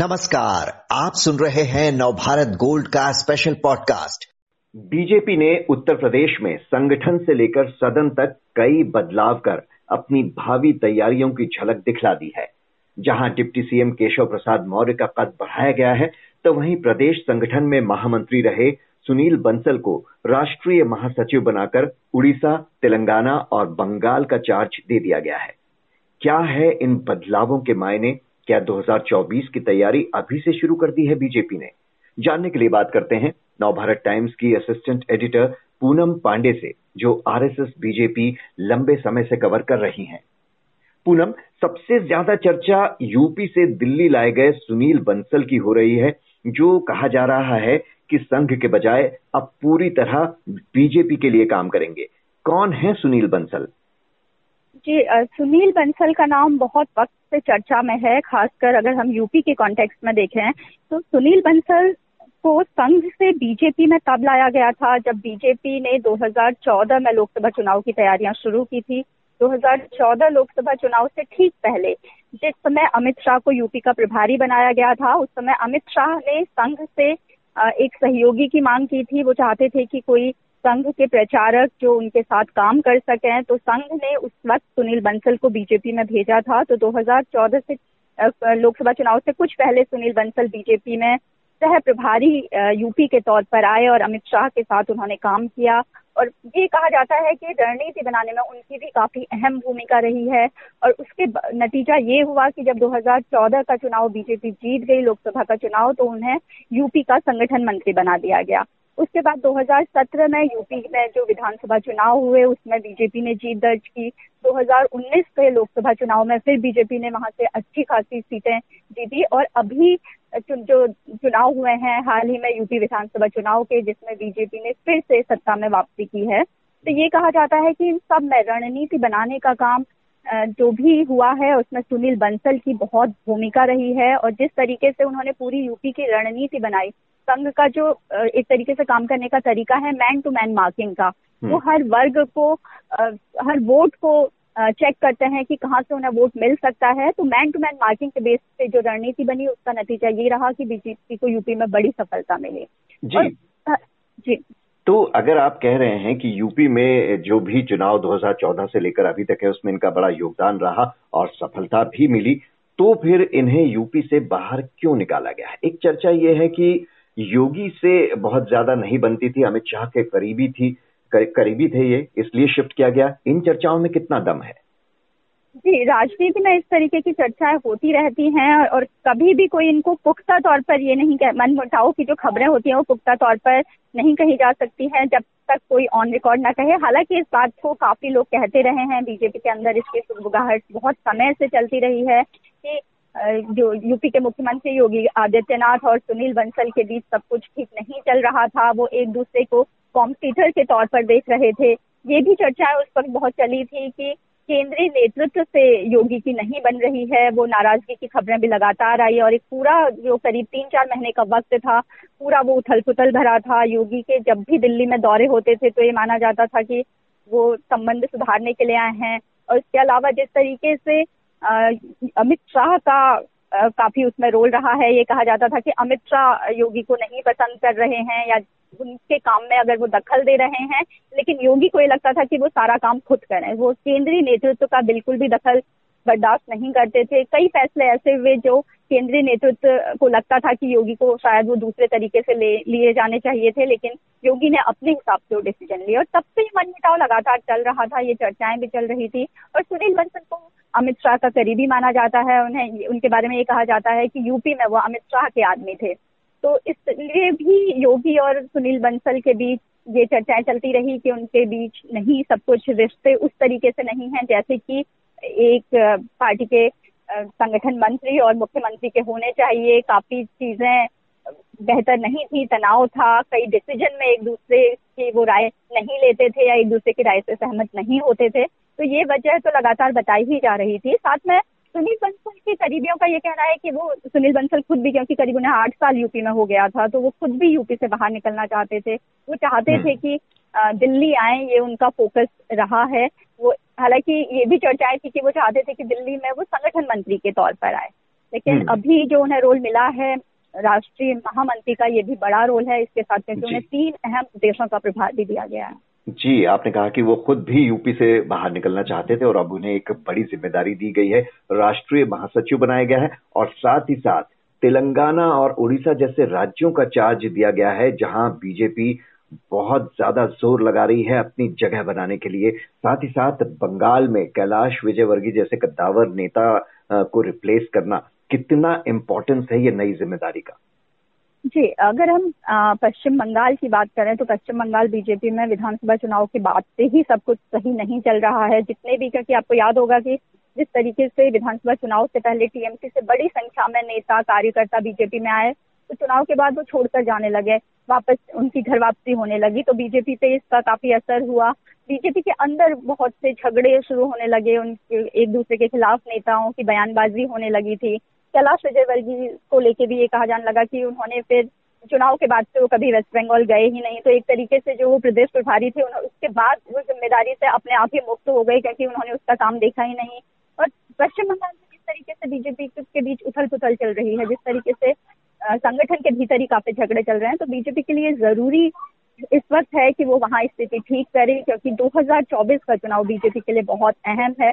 नमस्कार, आप सुन रहे हैं नवभारत गोल्ड का स्पेशल पॉडकास्ट। बीजेपी ने उत्तर प्रदेश में संगठन से लेकर सदन तक कई बदलाव कर अपनी भावी तैयारियों की झलक दिखला दी है। जहां डिप्टी सीएम केशव प्रसाद मौर्य का पद बढ़ाया गया है, तो वहीं प्रदेश संगठन में महामंत्री रहे सुनील बंसल को राष्ट्रीय महासचिव बनाकर उड़ीसा, तेलंगाना और बंगाल का चार्ज दे दिया गया है। क्या है इन बदलावों के मायने? क्या 2024 की तैयारी अभी से शुरू कर दी है बीजेपी ने? जानने के लिए बात करते हैं नव भारत टाइम्स की असिस्टेंट एडिटर पूनम पांडे से, जो आरएसएस बीजेपी लंबे समय से कवर कर रही हैं। पूनम, सबसे ज्यादा चर्चा यूपी से दिल्ली लाए गए सुनील बंसल की हो रही है, जो कहा जा रहा है कि संघ के बजाय अब पूरी तरह बीजेपी के लिए काम करेंगे। कौन है सुनील बंसल? जी, सुनील बंसल का नाम बहुत वक्त से चर्चा में है। खासकर अगर हम यूपी के कॉन्टेक्स्ट में देखें तो सुनील बंसल को संघ से बीजेपी में तब लाया गया था जब बीजेपी ने 2014 में लोकसभा चुनाव की तैयारियां शुरू की थी। 2014 लोकसभा चुनाव से ठीक पहले, जिस समय अमित शाह को यूपी का प्रभारी बनाया गया था, उस समय अमित शाह ने संघ से एक सहयोगी की मांग की थी। वो चाहते थे कि कोई संघ के प्रचारक जो उनके साथ काम कर सकें, तो संघ ने उस वक्त सुनील बंसल को बीजेपी में भेजा था। तो 2014 से लोकसभा चुनाव से कुछ पहले सुनील बंसल बीजेपी में सह प्रभारी यूपी के तौर पर आए और अमित शाह के साथ उन्होंने काम किया। और ये कहा जाता है कि रणनीति बनाने में उनकी भी काफी अहम भूमिका रही है। और उसके नतीजा ये हुआ कि जब 2014 का चुनाव बीजेपी जीत गई लोकसभा का चुनाव, तो उन्हें यूपी का संगठन मंत्री बना दिया गया। उसके बाद 2017 में यूपी में जो विधानसभा चुनाव हुए उसमें बीजेपी ने जीत दर्ज की। 2019 के लोकसभा चुनाव में फिर बीजेपी ने वहां से अच्छी खासी सीटें जीती। और अभी जो चुनाव हुए हैं हाल ही में यूपी विधानसभा चुनाव के, जिसमें बीजेपी ने फिर से सत्ता में वापसी की है। तो ये कहा जाता है कि इन सब में रणनीति बनाने का काम जो भी हुआ है उसमें सुनील बंसल की बहुत भूमिका रही है। और जिस तरीके से उन्होंने पूरी यूपी की रणनीति बनाई, संघ का जो एक तरीके से काम करने का तरीका है, मैन टू मैन मार्किंग का, वो हर वर्ग को, हर वोट को चेक करते हैं कि कहाँ से उन्हें वोट मिल सकता है। तो मैन टू मैन मार्किंग के बेस पे जो रणनीति बनी, उसका नतीजा ये रहा कि बीजेपी को यूपी में बड़ी सफलता मिली। जी, जी। तो अगर आप कह रहे हैं कि यूपी में जो भी चुनाव 2014 से लेकर अभी तक है उसमें इनका बड़ा योगदान रहा और सफलता भी मिली, तो फिर इन्हें यूपी से बाहर क्यों निकाला गया है? एक चर्चा ये है कि योगी से बहुत ज्यादा नहीं बनती थी, अमित शाह के करीबी थे ये, इसलिए शिफ्ट किया गया। इन चर्चाओं में कितना दम है? जी, राजनीति में इस तरीके की चर्चाएं होती रहती हैं और कभी भी कोई इनको पुख्ता तौर पर ये नहीं कह, मनमुटाव की जो खबरें होती हैं वो पुख्ता तौर पर नहीं कही जा सकती हैं जब तक कोई ऑन रिकॉर्ड ना कहे। हालांकि इस बात को काफी लोग कहते रहे हैं, बीजेपी के अंदर इसकी सुगबुगाहट बहुत समय से चलती रही है कि जो यूपी के मुख्यमंत्री योगी आदित्यनाथ और सुनील बंसल के बीच सब कुछ ठीक नहीं चल रहा था। वो एक दूसरे को कॉम्पिटिटर के तौर पर देख रहे थे। ये भी चर्चाएं उस वक्त बहुत चली थी कि केंद्रीय नेतृत्व से योगी की नहीं बन रही है। वो नाराजगी की खबरें भी लगातार आई और एक पूरा जो करीब 3-4 महीने का वक्त था, पूरा वो उथल पुथल भरा था। योगी के जब भी दिल्ली में दौरे होते थे तो ये माना जाता था कि वो संबंध सुधारने के लिए आए हैं। और इसके अलावा जिस तरीके से अमित शाह का काफी उसमें रोल रहा है, ये कहा जाता था कि अमित शाह योगी को नहीं पसंद कर रहे हैं या उनके काम में अगर वो दखल दे रहे हैं, लेकिन योगी को ये लगता था कि वो सारा काम खुद करें। वो केंद्रीय नेतृत्व का बिल्कुल भी दखल बर्दाश्त नहीं करते थे। कई फैसले ऐसे हुए जो केंद्रीय नेतृत्व को लगता था कि योगी को शायद वो दूसरे तरीके से लिए जाने चाहिए थे, लेकिन योगी ने अपने हिसाब से वो डिसीजन लिए। और तब से ये मनमुटाव लगातार चल रहा था, ये चर्चाएं भी चल रही थी। और सुनील बंसल को अमित शाह का करीबी माना जाता है। उन्हें, उनके बारे में ये कहा जाता है कि यूपी में वो अमित शाह के आदमी थे। तो इसलिए भी योगी और सुनील बंसल के बीच ये चर्चाएं चलती रही कि उनके बीच नहीं, सब कुछ रिश्ते उस तरीके से नहीं है जैसे कि एक पार्टी के संगठन मंत्री और मुख्यमंत्री के होने चाहिए। काफी चीजें बेहतर नहीं थी, तनाव था, कई डिसीजन में एक दूसरे की वो राय नहीं लेते थे या एक दूसरे की राय से सहमत नहीं होते थे। तो ये वजह तो लगातार बताई ही जा रही थी। साथ में सुनील बंसल के करीबियों का ये कहना है कि वो, सुनील बंसल खुद भी, क्योंकि करीब उन्हें 8 साल यूपी में हो गया था, तो वो खुद भी यूपी से बाहर निकलना चाहते थे। वो चाहते थे कि दिल्ली आए, ये उनका फोकस रहा है। वो, हालांकि ये भी चर्चाएं थी कि वो चाहते थे कि दिल्ली में वो संगठन मंत्री के तौर पर आए। लेकिन अभी जो उन्हें रोल मिला है राष्ट्रीय महामंत्री का, ये भी बड़ा रोल है। इसके साथ में उन्हें 3 अहम देशों का प्रभार भी दिया गया है। जी, आपने कहा कि वो खुद भी यूपी से बाहर निकलना चाहते थे और अब उन्हें एक बड़ी जिम्मेदारी दी गई है, राष्ट्रीय महासचिव बनाया गया है और साथ ही साथ तेलंगाना और उड़ीसा जैसे राज्यों का चार्ज दिया गया है, जहां बीजेपी बहुत ज्यादा जोर लगा रही है अपनी जगह बनाने के लिए। साथ ही साथ बंगाल में कैलाश विजयवर्गीय जैसे कद्दावर नेता को रिप्लेस करना, कितना इम्पोर्टेंस है ये नई जिम्मेदारी का? जी, अगर हम पश्चिम बंगाल की बात करें तो पश्चिम बंगाल बीजेपी में विधानसभा चुनाव के बाद से ही सब कुछ सही नहीं चल रहा है। जितने भी, क्योंकि आपको याद होगा कि जिस तरीके से विधानसभा चुनाव से पहले टीएमसी से बड़ी संख्या में नेता कार्यकर्ता बीजेपी में आए, तो चुनाव के बाद वो छोड़कर जाने लगे, वापस उनकी घर वापसी होने लगी, तो बीजेपी पे इसका काफी असर हुआ। बीजेपी के अंदर बहुत से झगड़े शुरू होने लगे, उनके एक दूसरे के खिलाफ नेताओं की बयानबाजी होने लगी थी। कैलाश विजयवर्गीय को लेके भी ये कहा जाने लगा कि उन्होंने फिर चुनाव के बाद से वो कभी वेस्ट बंगाल गए ही नहीं, तो एक तरीके से जो वो प्रदेश प्रभारी थे उसके बाद वो जिम्मेदारी से अपने आप ही मुक्त हो गए, क्योंकि उन्होंने उसका काम देखा ही नहीं। और पश्चिम बंगाल में जिस तरीके से बीजेपी के बीच उथल पुथल चल रही है, जिस तरीके से संगठन के भीतर ही काफी झगड़े चल रहे हैं, तो बीजेपी के लिए जरूरी इस वक्त है कि वो वहां स्थिति ठीक करे, क्योंकि 2024 का चुनाव बीजेपी के लिए बहुत अहम है।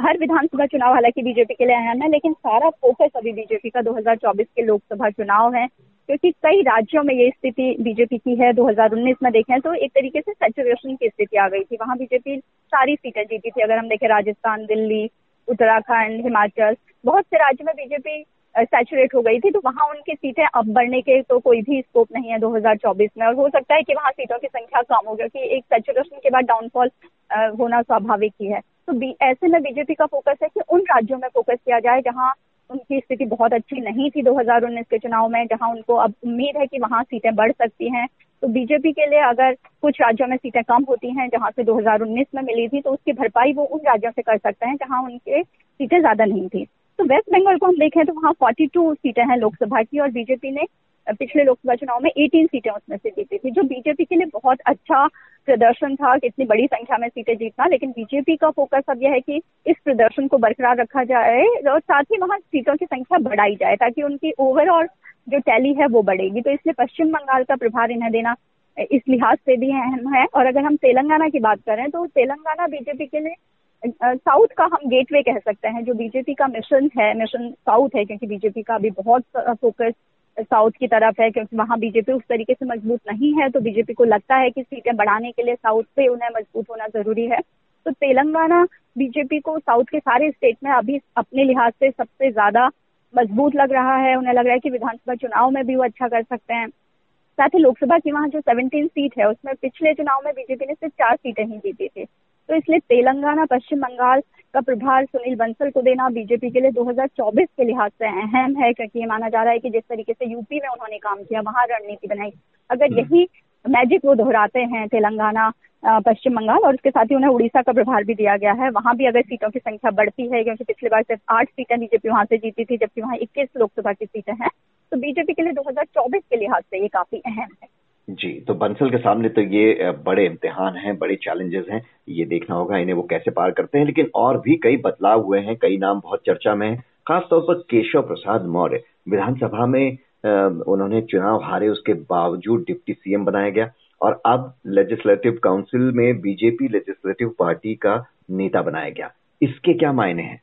हर विधानसभा चुनाव हालांकि बीजेपी के लिए अहम है, लेकिन सारा फोकस अभी बीजेपी का 2024 के लोकसभा चुनाव है, क्योंकि कई राज्यों में ये स्थिति बीजेपी की है। 2019 में देखें तो एक तरीके से सैचुरेशन की स्थिति आ गई थी, वहां बीजेपी सारी सीटें जीती थी। अगर हम देखें राजस्थान, दिल्ली, उत्तराखंड, हिमाचल, बहुत से राज्य में बीजेपी सैचुरेट हो गई थी, तो वहां उनकी सीटें अब बढ़ने के तो कोई भी स्कोप नहीं है 2024 में। और हो सकता है कि वहां सीटों की संख्या कम हो, क्योंकि एक सैचुरेशन के बाद डाउनफॉल होना स्वाभाविक ही है। तो ऐसे में बीजेपी का फोकस है कि उन राज्यों में फोकस किया जाए जहां उनकी स्थिति बहुत अच्छी नहीं थी 2019 के चुनाव में, जहां उनको अब उम्मीद है कि वहां सीटें बढ़ सकती हैं। तो बीजेपी के लिए अगर कुछ राज्यों में सीटें कम होती हैं जहां से 2019 में मिली थी, तो उसकी भरपाई वो उन राज्यों से कर सकते हैं जहां उनके सीटें ज्यादा नहीं थी। तो वेस्ट बंगाल को हम देखें तो वहां 42 सीटें हैं लोकसभा की, और बीजेपी ने पिछले लोकसभा चुनाव में 18 सीटें उसमें से जीती थी, जो बीजेपी के लिए बहुत अच्छा प्रदर्शन था कि इतनी बड़ी संख्या में सीटें जीतना। लेकिन बीजेपी का फोकस अब यह है कि इस प्रदर्शन को बरकरार रखा जाए और साथ ही वहां सीटों की संख्या बढ़ाई जाए, ताकि उनकी ओवरऑल जो टैली है वो बढ़ेगी। तो इसलिए पश्चिम बंगाल का प्रभार इन्हें देना इस लिहाज से भी अहम है। और अगर हम तेलंगाना की बात करें तो तेलंगाना बीजेपी के लिए साउथ का हम गेटवे कह सकते हैं, जो बीजेपी का मिशन है, मिशन साउथ है, क्योंकि बीजेपी का अभी बहुत फोकस साउथ की तरफ है, क्योंकि वहां बीजेपी उस तरीके से मजबूत नहीं है। तो बीजेपी को लगता है कि सीटें बढ़ाने के लिए साउथ पे उन्हें मजबूत होना जरूरी है। तो तेलंगाना बीजेपी को साउथ के सारे स्टेट में अभी अपने लिहाज से सबसे ज्यादा मजबूत लग रहा है। उन्हें लग रहा है कि विधानसभा चुनाव में भी वो अच्छा कर सकते हैं। साथ ही लोकसभा की वहां जो 17 सीट है, उसमें पिछले चुनाव में बीजेपी ने सिर्फ 4 सीटें ही जीती थी। तो इसलिए तेलंगाना, पश्चिम बंगाल का प्रभार सुनील बंसल को देना बीजेपी के लिए 2024 के लिहाज से अहम है, क्योंकि ये माना जा रहा है कि जिस तरीके से यूपी में उन्होंने काम किया, वहां रणनीति बनाई, अगर यही मैजिक वो दोहराते हैं तेलंगाना, पश्चिम बंगाल, और उसके साथ ही उन्हें उड़ीसा का प्रभार भी दिया गया है। वहां भी अगर सीटों की संख्या बढ़ती है, क्योंकि पिछली बार सिर्फ 8 सीटें बीजेपी वहां से जीती थी, जबकि वहां 21 लोकसभा की सीटें हैं, तो बीजेपी के लिए 2024 के लिहाज से ये काफी अहम है। जी, तो बंसल के सामने तो ये बड़े इम्तिहान हैं, बड़े चैलेंजेस हैं, ये देखना होगा इन्हें वो कैसे पार करते हैं। लेकिन और भी कई बदलाव हुए हैं, कई नाम बहुत चर्चा में हैं, खासतौर पर केशव प्रसाद मौर्य। विधानसभा में उन्होंने चुनाव हारे, उसके बावजूद डिप्टी सीएम बनाया गया और अब लेजिस्लेटिव काउंसिल में बीजेपी लेजिस्लेटिव पार्टी का नेता बनाया गया। इसके क्या मायने हैं?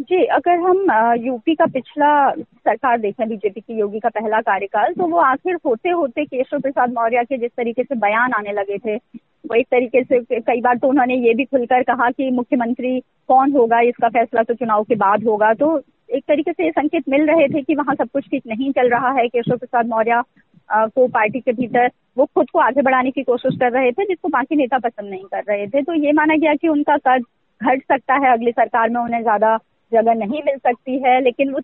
जी, अगर हम यूपी का पिछला सरकार देखें, बीजेपी की योगी का पहला कार्यकाल, तो वो आखिर होते होते केशव प्रसाद मौर्य के जिस तरीके से बयान आने लगे थे, वो एक तरीके से कई बार तो उन्होंने ये भी खुलकर कहा कि मुख्यमंत्री कौन होगा इसका फैसला तो चुनाव के बाद होगा। तो एक तरीके से ये संकेत मिल रहे थे कि वहां सब कुछ ठीक नहीं चल रहा है। केशव प्रसाद मौर्य को पार्टी के भीतर वो खुद को आगे बढ़ाने की कोशिश कर रहे थे, जिसको बाकी नेता पसंद नहीं कर रहे थे। तो ये माना गया कि उनका कद घट सकता है, अगली सरकार में उन्हें ज्यादा जगह नहीं मिल सकती है। लेकिन वो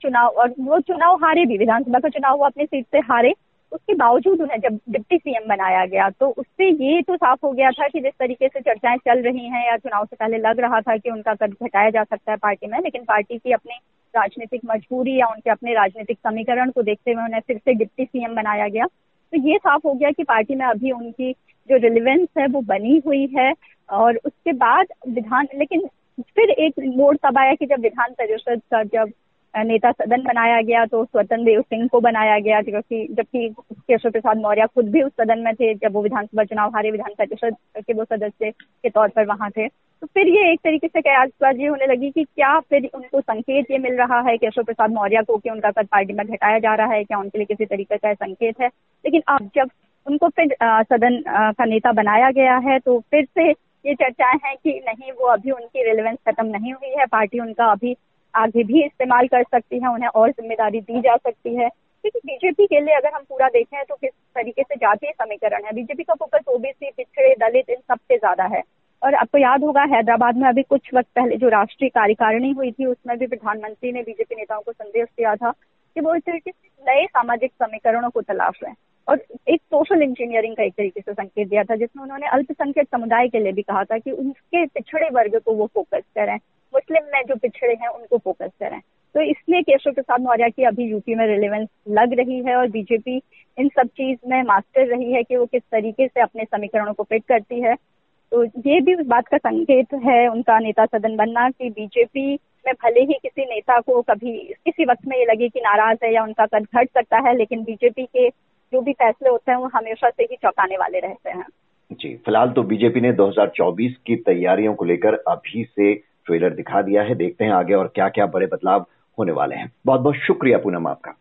चुनाव हारे भी, विधानसभा का चुनाव वो अपनी सीट से हारे, उसके बावजूद उन्हें जब डिप्टी सीएम बनाया गया, तो उससे ये तो साफ हो गया था कि जिस तरीके से चर्चाएं चल रही हैं या चुनाव से पहले लग रहा था कि उनका कद घटाया जा सकता है पार्टी में, लेकिन पार्टी की अपनी राजनीतिक मजबूरी या उनके अपने राजनीतिक समीकरण को देखते हुए उन्हें फिर से डिप्टी सीएम बनाया गया। तो ये साफ हो गया कि पार्टी में अभी उनकी जो रिलेवेंस है वो बनी हुई है। और उसके बाद लेकिन फिर एक मोड़ तब आया कि जब विधान परिषद का जब नेता सदन बनाया गया तो स्वतंत्र देव सिंह को बनाया गया, क्योंकि जबकि केशव प्रसाद मौर्य खुद भी उस सदन में थे जब वो विधानसभा चुनाव हारे, विधान परिषद के वो सदस्य के तौर पर वहां थे। तो फिर ये एक तरीके से कयासबाजी होने लगी कि क्या फिर उनको संकेत ये मिल रहा है केशव प्रसाद मौर्य को कि उनका पद पार्टी में घटाया जा रहा है, क्या उनके लिए किसी तरीके का संकेत है। लेकिन अब जब उनको फिर सदन का नेता बनाया गया है तो फिर से ये चर्चाएं हैं कि नहीं, वो अभी उनकी रेलेवेंस खत्म नहीं हुई है, पार्टी उनका अभी आगे भी इस्तेमाल कर सकती है, उन्हें और जिम्मेदारी दी जा सकती है। क्योंकि बीजेपी के लिए अगर हम पूरा देखें तो किस तरीके से जातीय समीकरण है, बीजेपी का फोकस ओबीसी, पिछड़े, दलित, इन सबसे ज्यादा है। और आपको याद होगा हैदराबाद में अभी कुछ वक्त पहले जो राष्ट्रीय कार्यकारिणी हुई थी उसमें भी प्रधानमंत्री ने बीजेपी नेताओं को संदेश दिया था कि वो इस तरीके से नए सामाजिक समीकरणों को तलाश रहे हैं, और एक सोशल इंजीनियरिंग का एक तरीके से संकेत दिया था जिसमें उन्होंने अल्पसंख्यक समुदाय के लिए भी कहा था कि उनके पिछड़े वर्ग को वो फोकस करें, मुस्लिम में जो पिछड़े हैं उनको फोकस करें। तो इसलिए केशव प्रसाद मौर्य की अभी यूपी में रेलेवेंस लग रही है, और बीजेपी इन सब चीज में मास्टर रही है कि वो किस तरीके से अपने समीकरणों को फिट करती है। तो ये भी उस बात का संकेत है उनका नेता सदन बनना कि बीजेपी में भले ही किसी नेता को कभी किसी वक्त में ये लगे कि नाराज है या उनका कद घट सकता है, लेकिन बीजेपी के जो भी फैसले होते हैं वो हमेशा से ही चौंकाने वाले रहते हैं। जी, फिलहाल तो बीजेपी ने 2024 की तैयारियों को लेकर अभी से ट्रेलर दिखा दिया है। देखते हैं आगे और क्या क्या बड़े बदलाव होने वाले हैं। बहुत बहुत शुक्रिया पूनम आपका।